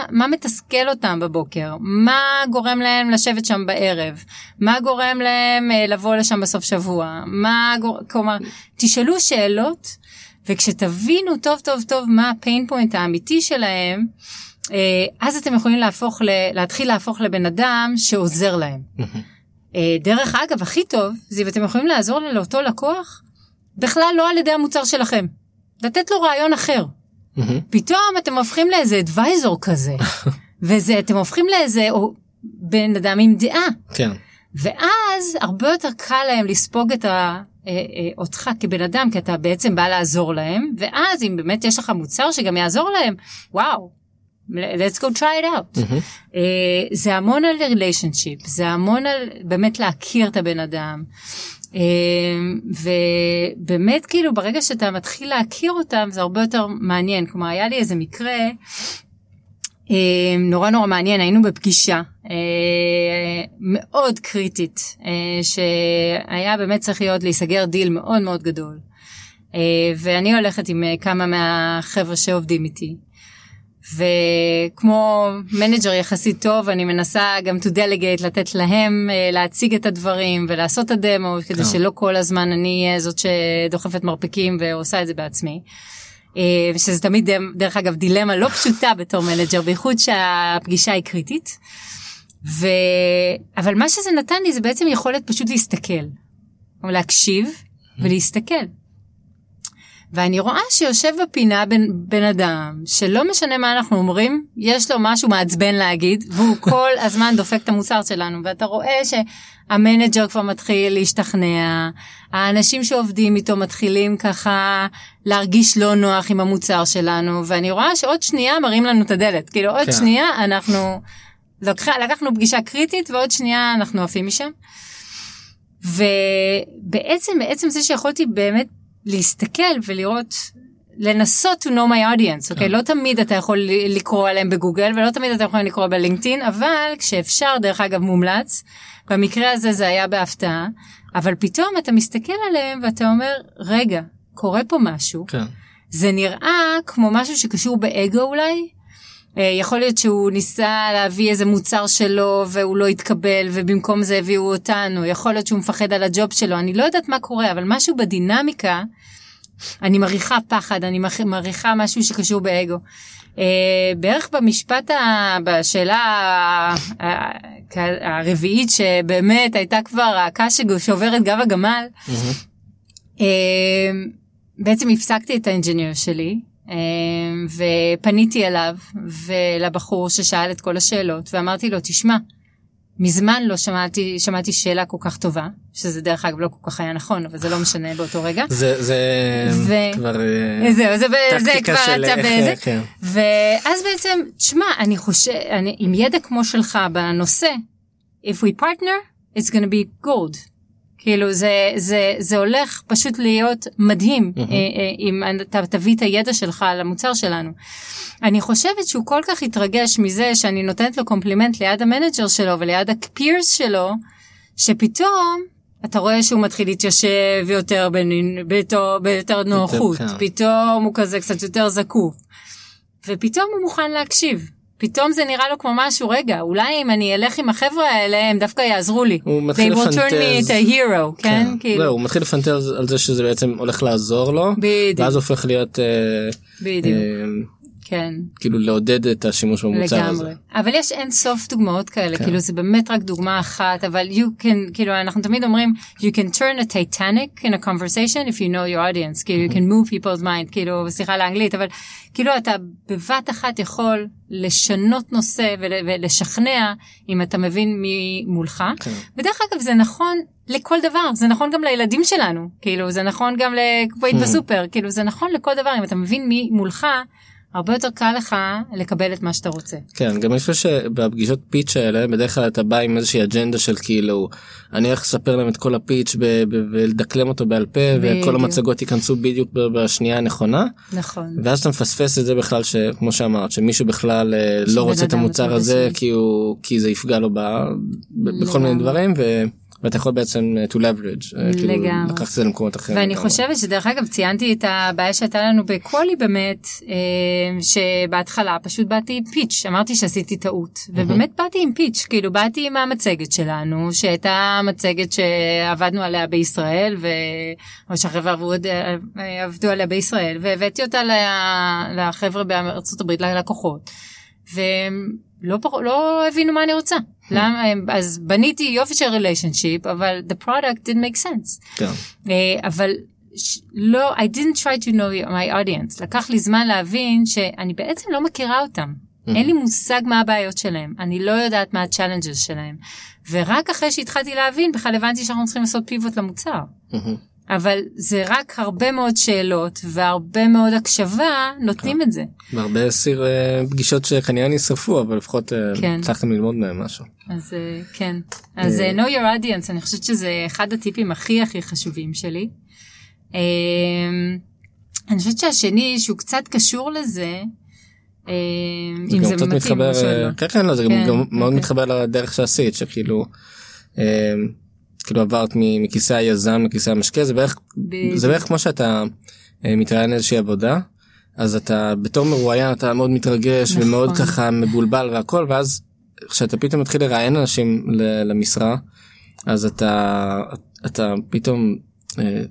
מה מתסכל אותם בבוקר? מה גורם להם לשבת שם בערב? מה גורם להם לבוא לשם בסוף שבוע? כלומר, תשאלו שאלות, וכשתבינו טוב טוב טוב מה הפיין פוינט האמיתי שלהם, אז אתם יכולים להפוך, להתחיל להפוך לבן אדם שעוזר להם. דרך אגב, הכי טוב, זה אם אתם יכולים לעזור לאותו לקוח, בכלל לא על ידי המוצר שלכם. לתת לו רעיון אחר. פתאום אתם הופכים לאיזה אדוויזור כזה, ואתם הופכים לאיזה בן אדם עם דעה. כן. ואז הרבה יותר קל להם לספוג את ה... אותך כבן אדם, כי אתה בעצם בא לעזור להם, ואז אם באמת יש לך מוצר שגם יעזור להם, וואו, let's go try it out. Mm-hmm. זה המון על relationship, זה המון על באמת להכיר את הבן אדם, ובאמת כאילו ברגע שאתה מתחיל להכיר אותם, זה הרבה יותר מעניין. כלומר, היה לי איזה מקרה נורא נורא מעניין, היינו בפגישה מאוד קריטית, שהיה באמת צריך להיות להיסגר דיל מאוד מאוד גדול, ואני הולכת עם כמה מהחבר'ה שעובדים איתי, וכמו מנג'ר יחסית טוב, אני מנסה גם to delegate, לתת להם להציג את הדברים ולעשות את הדמו, כדי שלא כל הזמן אני אהיה זאת שדוחפת מרפקים ועושה את זה בעצמי. שזה תמיד, דרך אגב, דילמה לא פשוטה בתור מנג'ר, בייחוד שהפגישה היא קריטית. ו... אבל מה שזה נתן לי זה בעצם יכולת פשוט להסתכל, להקשיב ולהסתכל. ואני רואה שיושב בפינה בן, בן אדם, שלא משנה מה אנחנו אומרים, יש לו משהו מעצבן להגיד, והוא כל הזמן דופק את המוצר שלנו, ואתה רואה שהמנג'ר כבר מתחיל להשתכנע, האנשים שעובדים איתו מתחילים ככה להרגיש לא נוח עם המוצר שלנו, ואני רואה שעוד שנייה מרים לנו את הדלת, כאילו עוד כן. שנייה אנחנו לקח, לקחנו פגישה קריטית, ועוד שנייה אנחנו עפים משם, ובעצם בעצם זה שיכולתי באמת, להסתכל ולראות, לנסות to know my audience, אוקיי? לא תמיד אתה יכול לקרוא עליהם בגוגל, ולא תמיד אתה יכול לקרוא בלינקדאין, אבל כשאפשר, דרך אגב, מומלץ, במקרה הזה זה היה בהפתעה, אבל פתאום אתה מסתכל עליהם, ואתה אומר, רגע, קורה פה משהו, זה נראה כמו משהו שקשור באגו אולי, יכול להיות שהוא ניסה להביא איזה מוצר שלו, והוא לא התקבל, ובמקום זה הביאו אותנו, יכול להיות שהוא מפחד על הג'וב שלו, אני לא יודעת מה קורה, אבל משהו בדינמיקה, אני מריחה פחד, אני מריחה משהו שקשור באגו. בערך במשפט, בשאלה הרביעית, שבאמת הייתה כבר הקש שעוברת גב הגמל, בעצם הפסקתי את האנג'יניר שלי, ופניתי אליו ולבחור ששאל את כל השאלות ואמרתי לו, תשמע, מזמן לא שמעתי, שמעתי שאלה כל כך טובה, שזה דרך אגב לא כל כך היה נכון, אבל זה לא משנה באותו רגע. זה, זה ו... כבר... זהו, זה, זה כבר של... אתה באיזה. כן. ואז בעצם, תשמע, אני חושב, אני, עם ידע כמו שלך בנושא, if we partner, it's going to be gold. כאילו זה, זה, זה הולך פשוט להיות מדהים, אם אתה תביא את הידע שלך למוצר שלנו. אני חושבת שהוא כל כך התרגש מזה שאני נותנת לו קומפלימנט ליד המנג'ר שלו וליד הקפירס שלו, שפתאום אתה רואה שהוא מתחיל להתיישב יותר ביותר נוחות, פתאום הוא כזה קצת יותר זקוף, ופתאום הוא מוכן להקשיב. פתאום זה נראה לו כמו משהו, רגע, אולי אם אני אלך עם החבר'ה האלה, הם דווקא יעזרו לי. הוא מתחיל לפנטז. They will turn me into a hero, כן? כן. כאילו. לא, הוא מתחיל לפנטז על זה שזה בעצם הולך לעזור לו, בדיוק. ואז הופך להיות... בדיוק. אה, כן. כאילו לעודד את השימוש במוצר לגמרי. הזה. אבל יש אין סוף דוגמאות כאלה, כן. כאילו זה באמת רק דוגמה אחת, אבל you can, כאילו אנחנו תמיד אומרים, you can turn a Titanic in a conversation if you know your audience, כאילו mm-hmm. you can move people's mind, כאילו בשיחה לאנגלית, אבל כאילו אתה בבת אחת יכול לשנות נושא ול, ולשכנע אם אתה מבין מי מולך, כן. ודרך אגב זה נכון לכל דבר, זה נכון גם לילדים שלנו, כאילו זה נכון גם לקופאית mm-hmm. בסופר, כאילו זה נכון לכל דבר, אם אתה מבין מי מולך, הרבה יותר קל לך לקבל את מה שאתה רוצה. כן, גם אני חושב שבפגישות פיץ' האלה, בדרך כלל אתה בא עם איזושהי אג'נדה של כאילו, אני הולך לספר להם את כל הפיץ' ולדקלם אותו בעל פה, וכל המצגות ייכנסו בדיוק בשנייה הנכונה. נכון. ואז אתה מפספס את זה בכלל, כמו שאמרת, שמישהו בכלל לא רוצה את המוצר הזה, כי זה יפגע לו בכל מיני דברים, ו... ואתה יכול בעצם to leverage, כאילו לקחת את זה למקומות אחרים. ואני חושבת שדרך אגב ציינתי את הבעיה שהייתה לנו בקולי באמת, שבהתחלה פשוט באתי עם פיץ', אמרתי שעשיתי טעות, ובאמת באתי עם פיץ', כאילו באתי עם המצגת שלנו, שהייתה מצגת שעבדנו עליה בישראל, או שהחבר'ה עבדו עליה בישראל, והבאתי אותה לחבר'ה בארצות הברית, ללקוחות, ולא לא הבינו מה אני רוצה. אז בניתי יופי של relationship, אבל the product didn't make sense. אבל לא, I didn't try to know my audience. לקח לי זמן להבין שאני בעצם לא מכירה אותם. אין לי מושג מה הבעיות שלהם. אני לא יודעת מה ה-challenges שלהם. ורק אחרי שהתחלתי להבין, בכלל הבנתי שאנחנו צריכים לעשות פיבוט למוצר. אבל זה רק הרבה מאוד שאלות, והרבה מאוד הקשבה נותנים את זה. והרבה עשיר פגישות שכנראה נשרפו, אבל לפחות צריכתם ללמוד מהם משהו. אז כן. אז know your audience, אני חושבת שזה אחד הטיפים הכי הכי חשובים שלי. אני חושבת שהשני, שהוא קצת קשור לזה, אם זה מתאים. כן, כן, לא, זה גם מאוד מתחבר לדרך שעשית, שכאילו... כאילו עברת מכיסא היזם לכיסא המשקה, זה בערך, זה בערך כמו שאתה מתראיין איזושהי עבודה, אז אתה בתור מרואיין, אתה מאוד מתרגש ומאוד ככה מבולבל והכל, ואז כשאתה פתאום מתחיל לראיין אנשים למשרה, אז אתה, אתה פתאום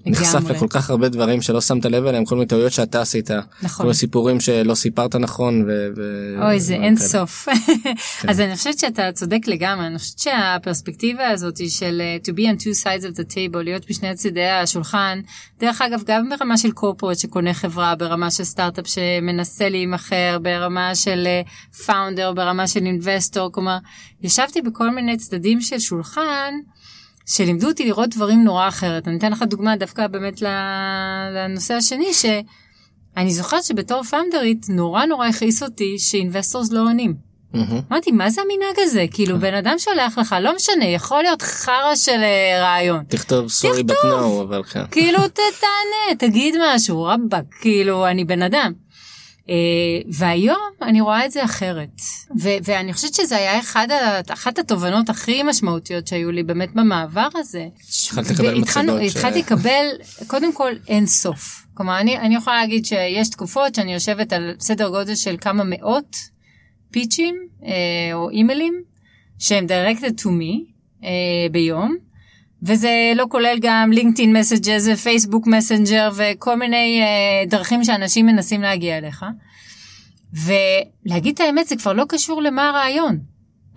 נחשף לכל כך הרבה דברים שלא שמת לב אליהם, כל מיני טעויות שאתה עשית, כל מיני סיפורים שלא סיפרת נכון. אוי, זה אין סוף. אז אני חושבת שאתה צודק לגמרי, אני חושבת שהפרספקטיבה הזאת של to be on two sides of the table, להיות בשני צדי השולחן, דרך אגב גם ברמה של קורפורט שקונה חברה, ברמה של סטארט-אפ שמנסה להימחר, ברמה של פאונדר, ברמה של אינבסטור, כלומר, ישבתי בכל מיני צדדים של שולחן, שלימדו אותי לראות דברים נורא אחרת. אני אתן לך דוגמה דווקא באמת לנושא השני, שאני זוכרת שבתור פאונדרית נורא נורא הכעיס אותי שאינבסטורס לא עונים. אמרתי, מה זה המנהג הזה? כאילו, בן אדם שולח לך, לא משנה, יכול להיות חרא של רעיון. תכתוב סורי בתנאו, אבל כן. כאילו, תענה, תגיד משהו, רבק, כאילו, אני בן אדם. והיום אני רואה את זה אחרת, ואני חושבת שזה היה אחת התובנות הכי משמעותיות שהיו לי באמת במעבר הזה. התחלתי לקבל קודם כל אין סוף, כלומר אני יכולה להגיד שיש תקופות שאני יושבת על סדר גודל של כמה מאות פיצ'ים או אימיילים שהם directed to me ביום, וזה לא כולל גם לינקדאין מסג'ז, פייסבוק מסנג'ר, וכל מיני דרכים שאנשים מנסים להגיע אליך. ולהגיד את האמת, זה כבר לא קשור למה הרעיון.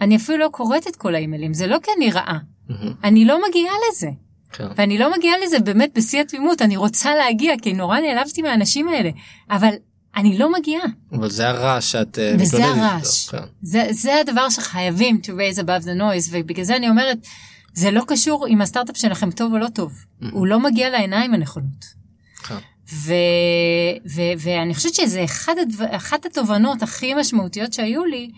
אני אפילו לא קוראת את כל האימיילים, זה לא כי אני רעה. אני לא מגיעה לזה. ואני לא מגיעה לזה באמת בשיא התמימות, אני רוצה להגיע, כי נורא נעלבתי מהאנשים האלה. אבל אני לא מגיעה. אבל זה הרעש שאת... וזה הרעש. זה הדבר שחייבים to raise above the noise, ובגלל זה אני אומרת, זה לא קשור אם הסטארט-אפ שלכם טוב או לא טוב. Mm-hmm. הוא לא מגיע לעיניים הנכונות. Okay. ו- ו- ואני חושבת שזה אחד הדו- אחת התובנות הכי משמעותיות שהיו לי,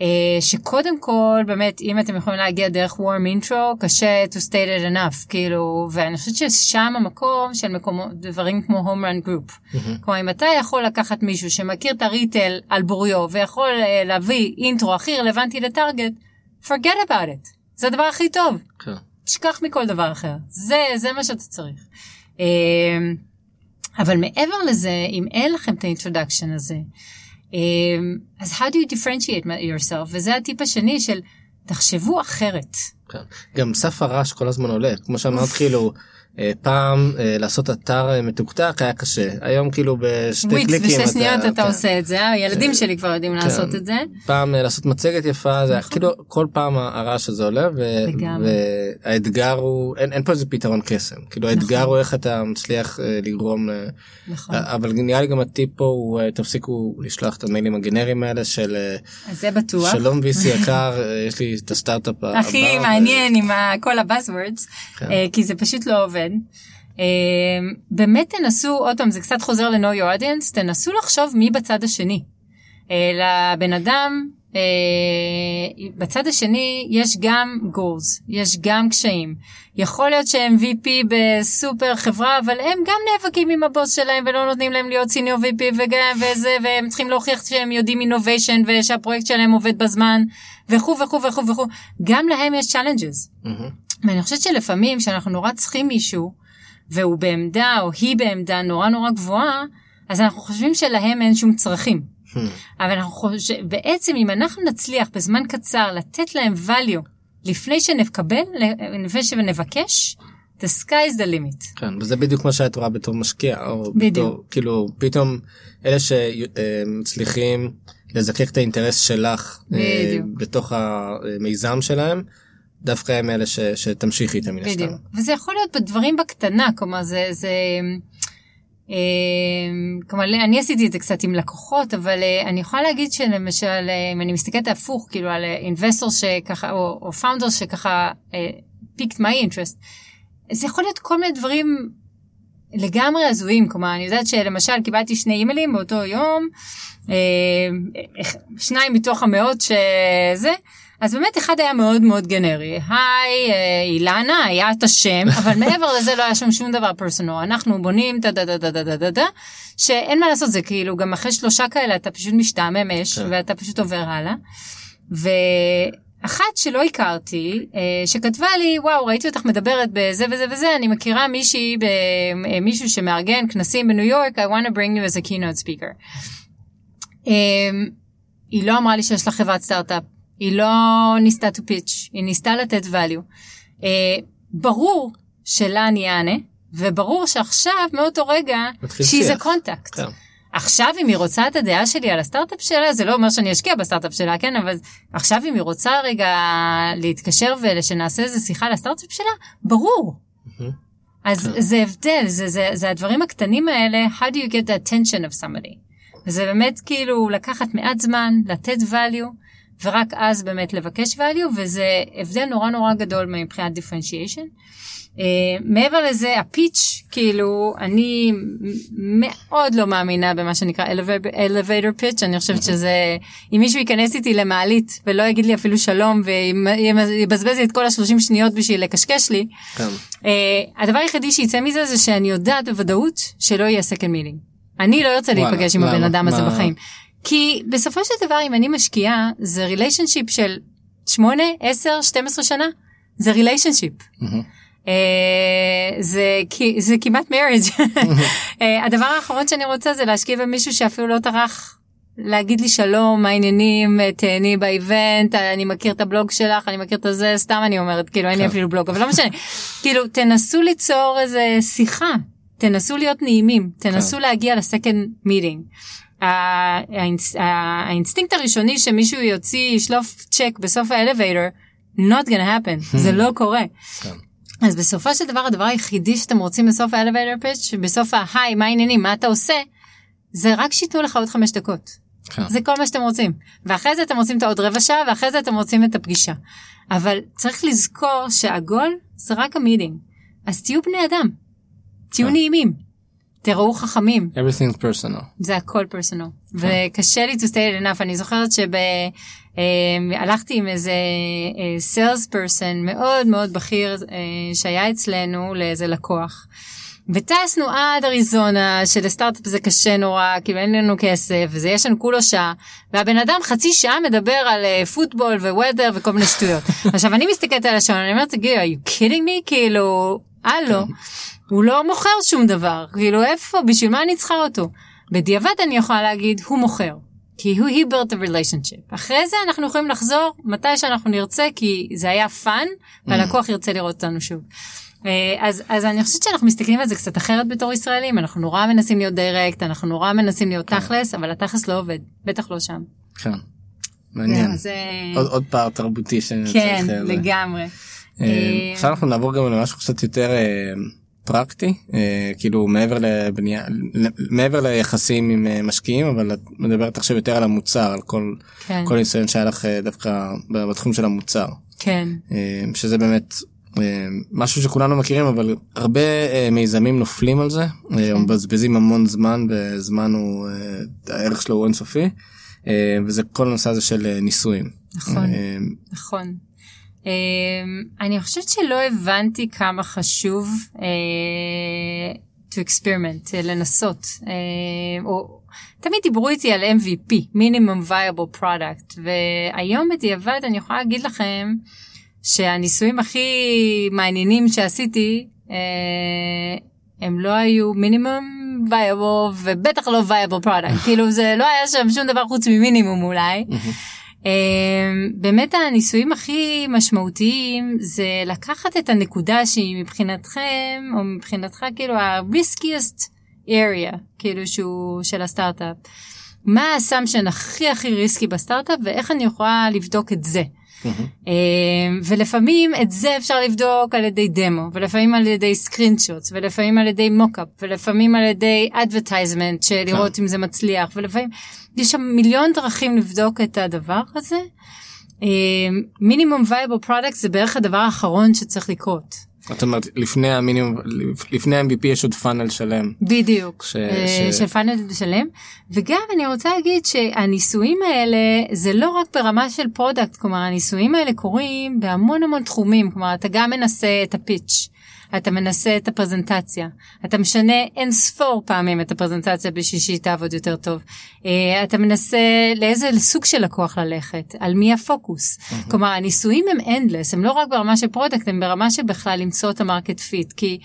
אה, שקודם כל, באמת, אם אתם יכולים להגיע דרך warm intro, קשה to state it enough, כאילו, ואני חושבת ששם המקום של מקומות, דברים כמו home run group. Mm-hmm. כלומר, אם אתה יכול לקחת מישהו שמכיר את הריטל על בוריו, ויכול אה, להביא אינטרו הכי רלוונטי לטארגט, forget about it. זה הדבר הכי טוב. כן. תשכח מכל דבר אחר. זה, זה מה שאתה צריך. אבל מעבר לזה, אם אין לכם את האינטרודקשן הזה, אז how do you differentiate yourself? וזה הטיפ השני של תחשבו אחרת. גם סף הרעש כל הזמן עולה, כמו שאמרת, כאילו, פעם לעשות אתר מתוקתק היה קשה, היום כאילו בשתי קליקים. וויקס, בשתי שניות אתה עושה את זה, הילדים שלי כבר יודעים לעשות את זה. פעם לעשות מצגת יפה, זה היה כאילו כל פעם הרעש הזה עולה, והאתגר הוא, אין פה איזה פתרון קסם, כאילו האתגר הוא איך אתה מצליח לגרום, אבל נראה לי גם הטיפ פה הוא, תפסיקו לשלוח את המיילים הגנריים האלה של, זה בטוח. שלום ויסי יקר, יש לי את הסטארט-אפ הבא. הכי מעניין עם כל הבאזוורדס, כי זה פשוט לא עובד. באמת תנסו, עוד פעם זה קצת חוזר ל-know your audience, תנסו לחשוב מי בצד השני. לבן אדם, בצד השני יש גם goals, יש גם קשיים. יכול להיות שהם וי פי בסופר חברה, אבל הם גם נאבקים עם הבוס שלהם ולא נותנים להם להיות senior וי פי וגם וזה, והם צריכים להוכיח שהם יודעים innovation ושהפרויקט שלהם עובד בזמן, וכו וכו וכו וכו. גם להם יש challenges. ואני חושבת שלפעמים שאנחנו נורא צריכים מישהו, והוא בעמדה או היא בעמדה נורא נורא גבוהה, אז אנחנו חושבים שלהם אין שום צרכים. Hmm. אבל אנחנו חושבים, בעצם אם אנחנו נצליח בזמן קצר לתת להם value, לפני שנקבל, לפני שנבקש, the sky is the limit. כן, וזה בדיוק מה שאת רואה בתור משקיע, או בתור, כאילו, פתאום אלה שמצליחים לזקק את האינטרס שלך, בדיוק. בתוך המיזם שלהם, דווקא הם אלה ש, שתמשיך איתם מן השתם. וזה יכול להיות בדברים בקטנה, כלומר זה, זה, אה, כלומר אני עשיתי את זה קצת עם לקוחות, אבל אה, אני יכולה להגיד שלמשל, אם אני מסתכלת הפוך, כאילו על אינבסטור שככה, או, או פאונדר שככה, אה, picked my interest, זה יכול להיות כל מיני דברים לגמרי הזויים, כלומר אני יודעת שלמשל קיבלתי שני אימיילים באותו יום, אה, שניים מתוך המאות שזה, אז באמת אחד היה מאוד מאוד גנרי, היי אילנה, היה את השם, אבל מעבר לזה לא היה שם שום דבר פרסונל, אנחנו בונים, דה דה דה דה דה דה דה, שאין מה לעשות זה, כאילו גם אחרי שלושה כאלה אתה פשוט משתעמם אש, ואתה פשוט עובר הלאה, ואחת שלא הכרתי, שכתבה לי, וואו, ראיתי אותך מדברת בזה וזה וזה, אני מכירה מישהי, מישהו שמארגן כנסים בניו יורק, I want to bring you as a keynote speaker. היא לא אמרה לי שיש לה חברת סטארט-אפ, היא לא ניסתה to pitch, היא ניסתה לתת value. Uh, ברור שלה אני אענה, וברור שעכשיו, מאותו רגע, שהיא זה קונטקט. Yeah. עכשיו, אם היא רוצה את הדעה שלי על הסטארט-אפ שלה, זה לא אומר שאני אשקיע בסטארט-אפ שלה, כן? אבל עכשיו, אם היא רוצה רגע להתקשר ולשנעשה איזו שיחה על הסטארט-אפ שלה, ברור. Mm-hmm. אז okay. זה הבדל, זה, זה, זה הדברים הקטנים האלה, how do you get the attention of somebody? וזה באמת כאילו לקחת מעט זמן, לתת value, ורק אז באמת לבקש value, וזה הבדל נורא נורא גדול מבחינת differentiation. מעבר לזה, הפיץ', כאילו, אני מאוד לא מאמינה במה שנקרא elevator pitch, אני חושבת שזה, אם מישהו ייכנס איתי למעלית, ולא יגיד לי אפילו שלום, ויבזבז לי את כל השלושים שניות בשביל לקשקש לי, הדבר היחידי שיצא מזה, זה שאני יודעת בוודאות, שלא יהיה second meeting. אני לא רוצה להיפגש עם הבן אדם הזה בחיים. כי בסופו של דבר, אם אני משקיעה, זה ריליישנשיפ של שמונה, עשר, שתים עשרה שנה, זה ריליישנשיפ. זה כמעט מריג'. הדבר האחרון שאני רוצה זה להשקיע במישהו שאפילו לא טרח להגיד לי שלום, מה העניינים, תהני באיבנט, אני מכיר את הבלוג שלך, אני מכיר את זה, סתם אני אומרת, כאילו אין לי אפילו בלוג, אבל לא משנה. כאילו, תנסו ליצור איזו שיחה, תנסו להיות נעימים, תנסו להגיע לסקנד מיטינג. האינסטינקט הראשוני שמישהו יוציא, ישלוף צ'ק בסוף האלווייטר, not gonna happen, זה לא קורה. אז בסופו של דבר, הדבר היחידי שאתם רוצים בסוף האלווייטר פיץ', בסוף ה-היי, מה העניינים, מה אתה עושה, זה רק שיתנו לך עוד חמש דקות. זה כל מה שאתם רוצים. ואחרי זה אתם רוצים את העוד רבע שעה, ואחרי זה אתם רוצים את הפגישה. אבל צריך לזכור שהגול זה רק המידינג. אז תהיו בני אדם. תהיו נעימים. תראו חכמים. Everything's personal. זה הכל פרסונל. וקשה לי to stay enough. אני זוכרת שהלכתי עם איזה sales person מאוד מאוד בכיר שהיה אצלנו לאיזה לקוח. וטסנו עד אריזונה, שלסטארט-אפ זה קשה נורא, כי אין לנו כסף, וזה יש לנו כולו שעה, והבן אדם חצי שעה מדבר על פוטבול ווידר וכל מיני שטויות. עכשיו, אני מסתכלת על השעון, אני אומרת, are you kidding me? כאילו, הלו. הוא לא מוכר שום דבר, כאילו איפה, בשביל מה אני צריכה אותו? בדיעבד אני יכולה להגיד, הוא מוכר. כי הוא היבר את הריליישנשיפ. אחרי זה אנחנו יכולים לחזור מתי שאנחנו נרצה, כי זה היה פאן, והלקוח ירצה לראות אותנו שוב. אז, אז אני חושבת שאנחנו מסתכלים על זה קצת אחרת בתור ישראלים, אנחנו נורא מנסים להיות דיירקט, אנחנו נורא מנסים להיות תכלס, אבל התכלס לא עובד, בטח לא שם. כן, מעניין. עוד פער תרבותי שאני רוצה לחלק. כן, לגמרי. עכשיו אנחנו נעבור גם למשהו קצת יותר פרקטי, כאילו מעבר לבנייה, מעבר ליחסים עם משקיעים, אבל את מדברת עכשיו יותר על המוצר, על כל, כל ניסיון שהיה לך דווקא בתחום של המוצר. כן. שזה באמת משהו שכולנו מכירים, אבל הרבה מיזמים נופלים על זה, הם מבזבזים המון זמן, וזמן הוא, הערך שלו הוא אינסופי, וזה כל הנושא הזה של ניסויים. נכון, נכון. אני חושבת שלא הבנתי כמה חשוב to experiment, לנסות, או תמיד דיברו איתי על M V P, Minimum Viable Product, והיום בדיעבד אני יכולה להגיד לכם, שהניסויים הכי מעניינים שעשיתי, הם לא היו מינימום וייבו, ובטח לא וייבו פרודקט, כאילו זה לא היה שם שום דבר חוץ ממינימום אולי. באמת הניסויים הכי משמעותיים, זה לקחת את הנקודה שהיא מבחינתכם, או מבחינתך כאילו ה-riskiest area, כאילו שהוא של הסטארט-אפ. מה הסאמפשן הכי הכי ריסקי בסטארט-אפ, ואיך אני יכולה לבדוק את זה? ולפעמים את זה אפשר לבדוק על ידי דמו, ולפעמים על ידי סקרינשוטס, ולפעמים על ידי מוקאפ, ולפעמים על ידי אדברטייזמנט, שלראות אם זה מצליח, ולפעמים יש שם מיליון דרכים לבדוק את הדבר הזה. מינימום וייבל פרודקט זה בערך הדבר האחרון שצריך לקרות. זאת אומרת, לפני המינימום, לפני ה-M V P יש עוד פאנל שלם. בדיוק, ש, ש... של פאנל שלם. וגם אני רוצה להגיד שהניסויים האלה, זה לא רק ברמה של פרודקט, כלומר, הניסויים האלה קורים בהמון המון תחומים, כלומר, אתה גם מנסה את הפיץ', אתה מנסה את הפרזנטציה, אתה משנה אין ספור פעמים את הפרזנטציה בשביל שהיא תעבוד יותר טוב, אתה מנסה לאיזה סוג של לקוח ללכת, על מי הפוקוס. Mm-hmm. כלומר, הניסויים הם endless, הם לא רק ברמה של פרודקט, הם ברמה שבכלל למצוא את המרקט פיט, כי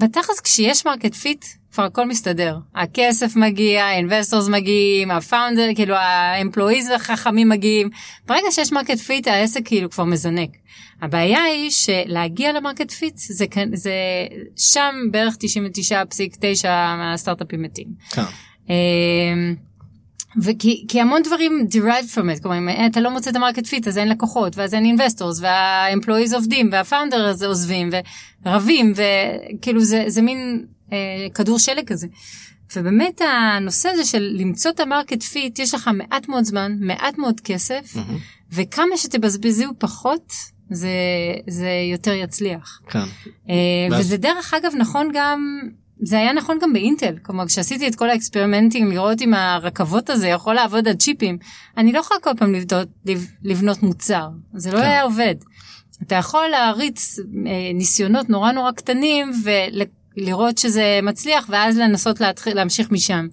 בתכלס כשיש מרקט פיט, כבר הכל מסתדר. הכסף מגיע, האינבסטורס מגיעים, הפאונדר, כאילו האמפלואיז החכמים מגיעים. ברגע שיש מרקט פיט, העסק כאילו כבר מזנק. הבעיה היא שלהגיע למרקט פיט, זה, זה שם בערך תשעים ותשע נקודה תשע מהסטארט-אפים מתים. וכי, כי המון דברים derived from it, כלומר, אתה לא מוצא את המרקט פיט, אז אין לקוחות, ואז אין investors, והאמפלואיז עובדים, והפאונדר עוזבים, ורבים, וכאילו זה, זה מין כדור שלג כזה. ובאמת הנושא הזה של למצוא את המרקט פיט, יש לך מעט מאוד זמן, מעט מאוד כסף, וכמה שתבזבזיו פחות, זה, זה יותר יצליח. וזה דרך אגב נכון גם, זה היה נכון גם באינטל, כלומר כשעשיתי את כל האקספרימנטים, לראות אם הרכבות הזה יכול לעבוד על צ'יפים, אני לא יכולה כל פעם לבנות, לבנות מוצר, זה לא היה עובד. אתה יכול להריץ ניסיונות נורא נורא קטנים, ולקרות, לראות שזה מצליח, ואז לנסות להתחיל, להמשיך משם.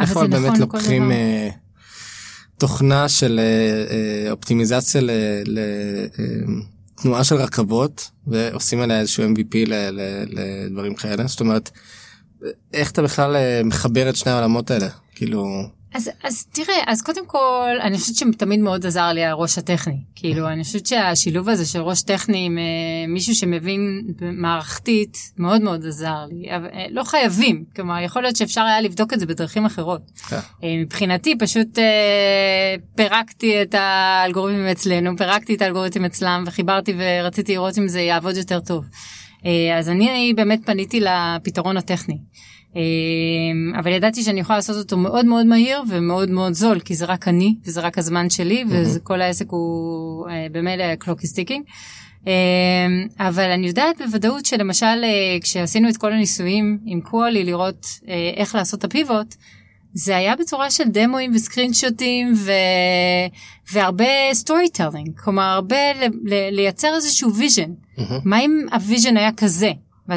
איך אבל באמת נכון לוקחים תוכנה של אופטימיזציה לתנועה של רכבות, ועושים עליה איזשהו M V P לדברים כאלה? זאת אומרת, איך אתה בכלל מחבר את שני העולמות האלה? כאילו... אז, אז תראה, אז קודם כל, אני חושבת שתמיד מאוד עזר לי הראש הטכני. כאילו, אני חושבת שהשילוב הזה של ראש טכני עם מישהו שמבין מערכתית, מאוד מאוד עזר לי. אבל, לא חייבים. כלומר, יכול להיות שאפשר היה לבדוק את זה בדרכים אחרות. מבחינתי, פשוט פירקתי את האלגוריתמים אצלנו, פירקתי את האלגוריתמים אצלם, וחיברתי ורציתי לראות אם זה יעבוד יותר טוב. אז אני באמת פניתי לפתרון הטכני. אבל ידעתי שאני יכולה לעשות אותו מאוד מאוד מהיר ומאוד מאוד זול, כי זה רק אני וזה רק הזמן שלי וכל העסק הוא במילא clock is ticking. אבל אני יודעת בוודאות שלמשל כשעשינו את כל הניסויים עם קואלי לראות איך לעשות את הפיבוט, זה היה בצורה של דמוים וסקרינשוטים והרבה storytelling, כלומר הרבה לייצר איזשהו vision. מה אם הוויז'ן היה כזה?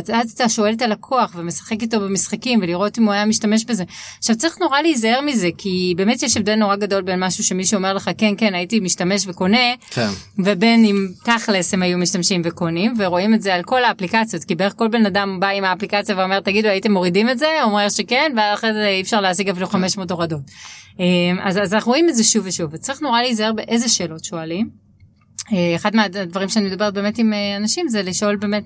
ואז אתה שואל את הלקוח ומשחק איתו במשחקים ולראות אם הוא היה משתמש בזה. עכשיו צריך נורא להיזהר מזה, כי באמת יש הבדל נורא גדול בין משהו שמישהו אומר לך, כן, כן, הייתי משתמש וקונה, כן. ובין אם תכלס הם היו משתמשים וקונים, ורואים את זה על כל האפליקציות, כי בערך כל בן אדם בא עם האפליקציה ואומר, תגידו, הייתם מורידים את זה? אומר שכן, ואחרי זה אי אפשר להשיג אפילו חמש מאות הורדות. אז, אז אנחנו רואים את זה שוב ושוב, וצריך נורא להיזהר באיזה שאלות שואלים. אחד מהדברים שאני מדברת באמת עם אנשים זה לשאול באמת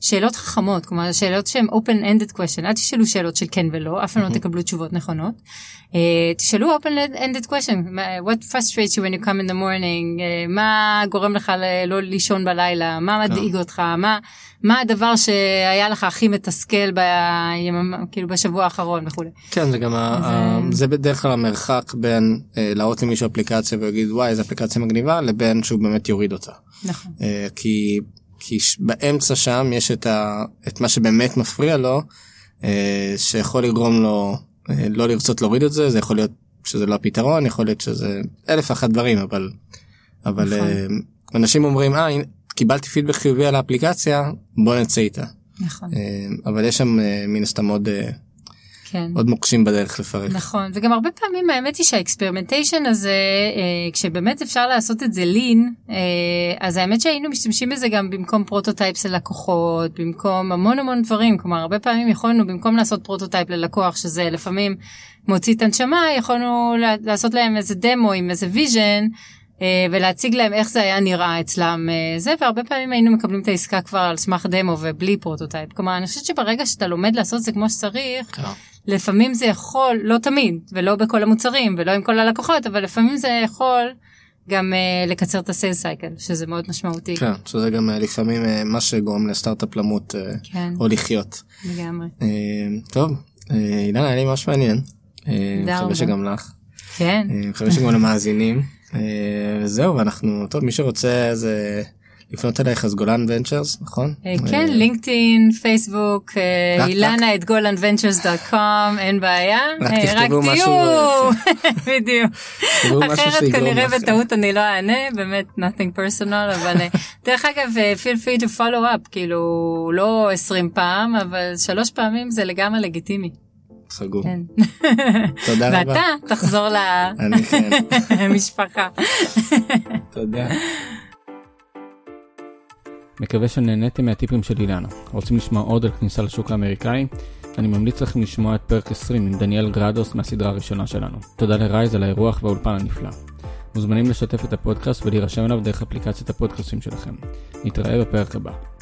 שאלות חכמות, כלומר, שאלות שהן open-ended question. אל תשאלו שאלות של כן ולא, אף פעם לא תקבלו תשובות נכונות. תשאלו open-ended question. What frustrates you when you come in the morning? מה גורם לך לא לישון בלילה? מה מדאיג אותך? מה, מה הדבר שהיה לך הכי מתסכל ב, כאילו בשבוע האחרון וכו'. כן, זה גם, זה בדרך כלל המרחק בין להראות למישהו אפליקציה ויגיד, "וואי, איזו אפליקציה מגניבה", לבין שהוא באמת יוריד אותה. נכון. כי כי באמצע שם יש את, ה, את מה שבאמת מפריע לו, שיכול לגרום לו לא לרצות להוריד את זה, זה יכול להיות שזה לא הפתרון, יכול להיות שזה אלף ואחת דברים, אבל, אבל אנשים אומרים, אה, קיבלתי פידבק חיובי על האפליקציה, בוא נצא איתה. נכון. אבל יש שם מן הסתם עוד... כן. עוד מוקשים בדרך לפרק. נכון, וגם הרבה פעמים האמת היא שהאקספרימנטיישן הזה, אה, כשבאמת אפשר לעשות את זה לין, אה, אז האמת שהיינו משתמשים בזה גם במקום פרוטוטייפס ללקוחות, במקום המון המון דברים, כלומר הרבה פעמים יכולנו במקום לעשות פרוטוטייפ ללקוח, שזה לפעמים מוציא את הנשמה, יכולנו לעשות להם איזה דמו עם איזה ויז'ן, ולהציג להם איך זה היה נראה אצלם זה, והרבה פעמים היינו מקבלים את העסקה כבר על סמך דמו ובלי פרוטוטייפ. כלומר, אני חושבת שברגע שאתה לומד לעשות זה כמו שצריך, לפעמים זה יכול, לא תמיד, ולא בכל המוצרים, ולא עם כל הלקוחות, אבל לפעמים זה יכול גם לקצר את הסייל סייקל, שזה מאוד משמעותי. כן, שזה גם לפעמים מה שגורם לסטארט-אפ למות או לחיות. לגמרי. טוב, אילנה, היה לי ממש מעניין. חבר שגם לך. כן. חבר שגם למאזינים. זהו, ואנחנו, טוב, מי שרוצה זה לפנות אלייך, אז גולן ונצ'רס, נכון? כן, לינקדאין, פייסבוק, אילנה את גולן ונצ'רס דוט קום, אין בעיה. רק תכתבו משהו. בדיוק. אחרת כנראה בטעות אני לא אענה, באמת nothing personal, אבל דרך אגב, feel free to follow up, כאילו לא עשרים פעם, אבל שלוש פעמים זה לגמרי לגיטימי. חגור. תודה רבה. ואתה תחזור למשפחה. תודה. מקווה שנהניתם מהטיפים של אילנה. רוצים לשמוע עוד על כניסה לשוק האמריקאי? אני ממליץ לכם לשמוע את פרק עשרים עם דניאל גרדוס מהסדרה הראשונה שלנו. תודה לרייז על האירוח והאולפן הנפלא. מוזמנים לשתף את הפודקאסט ולהירשם אליו דרך אפליקציית הפודקאסטים שלכם. נתראה בפרק הבא.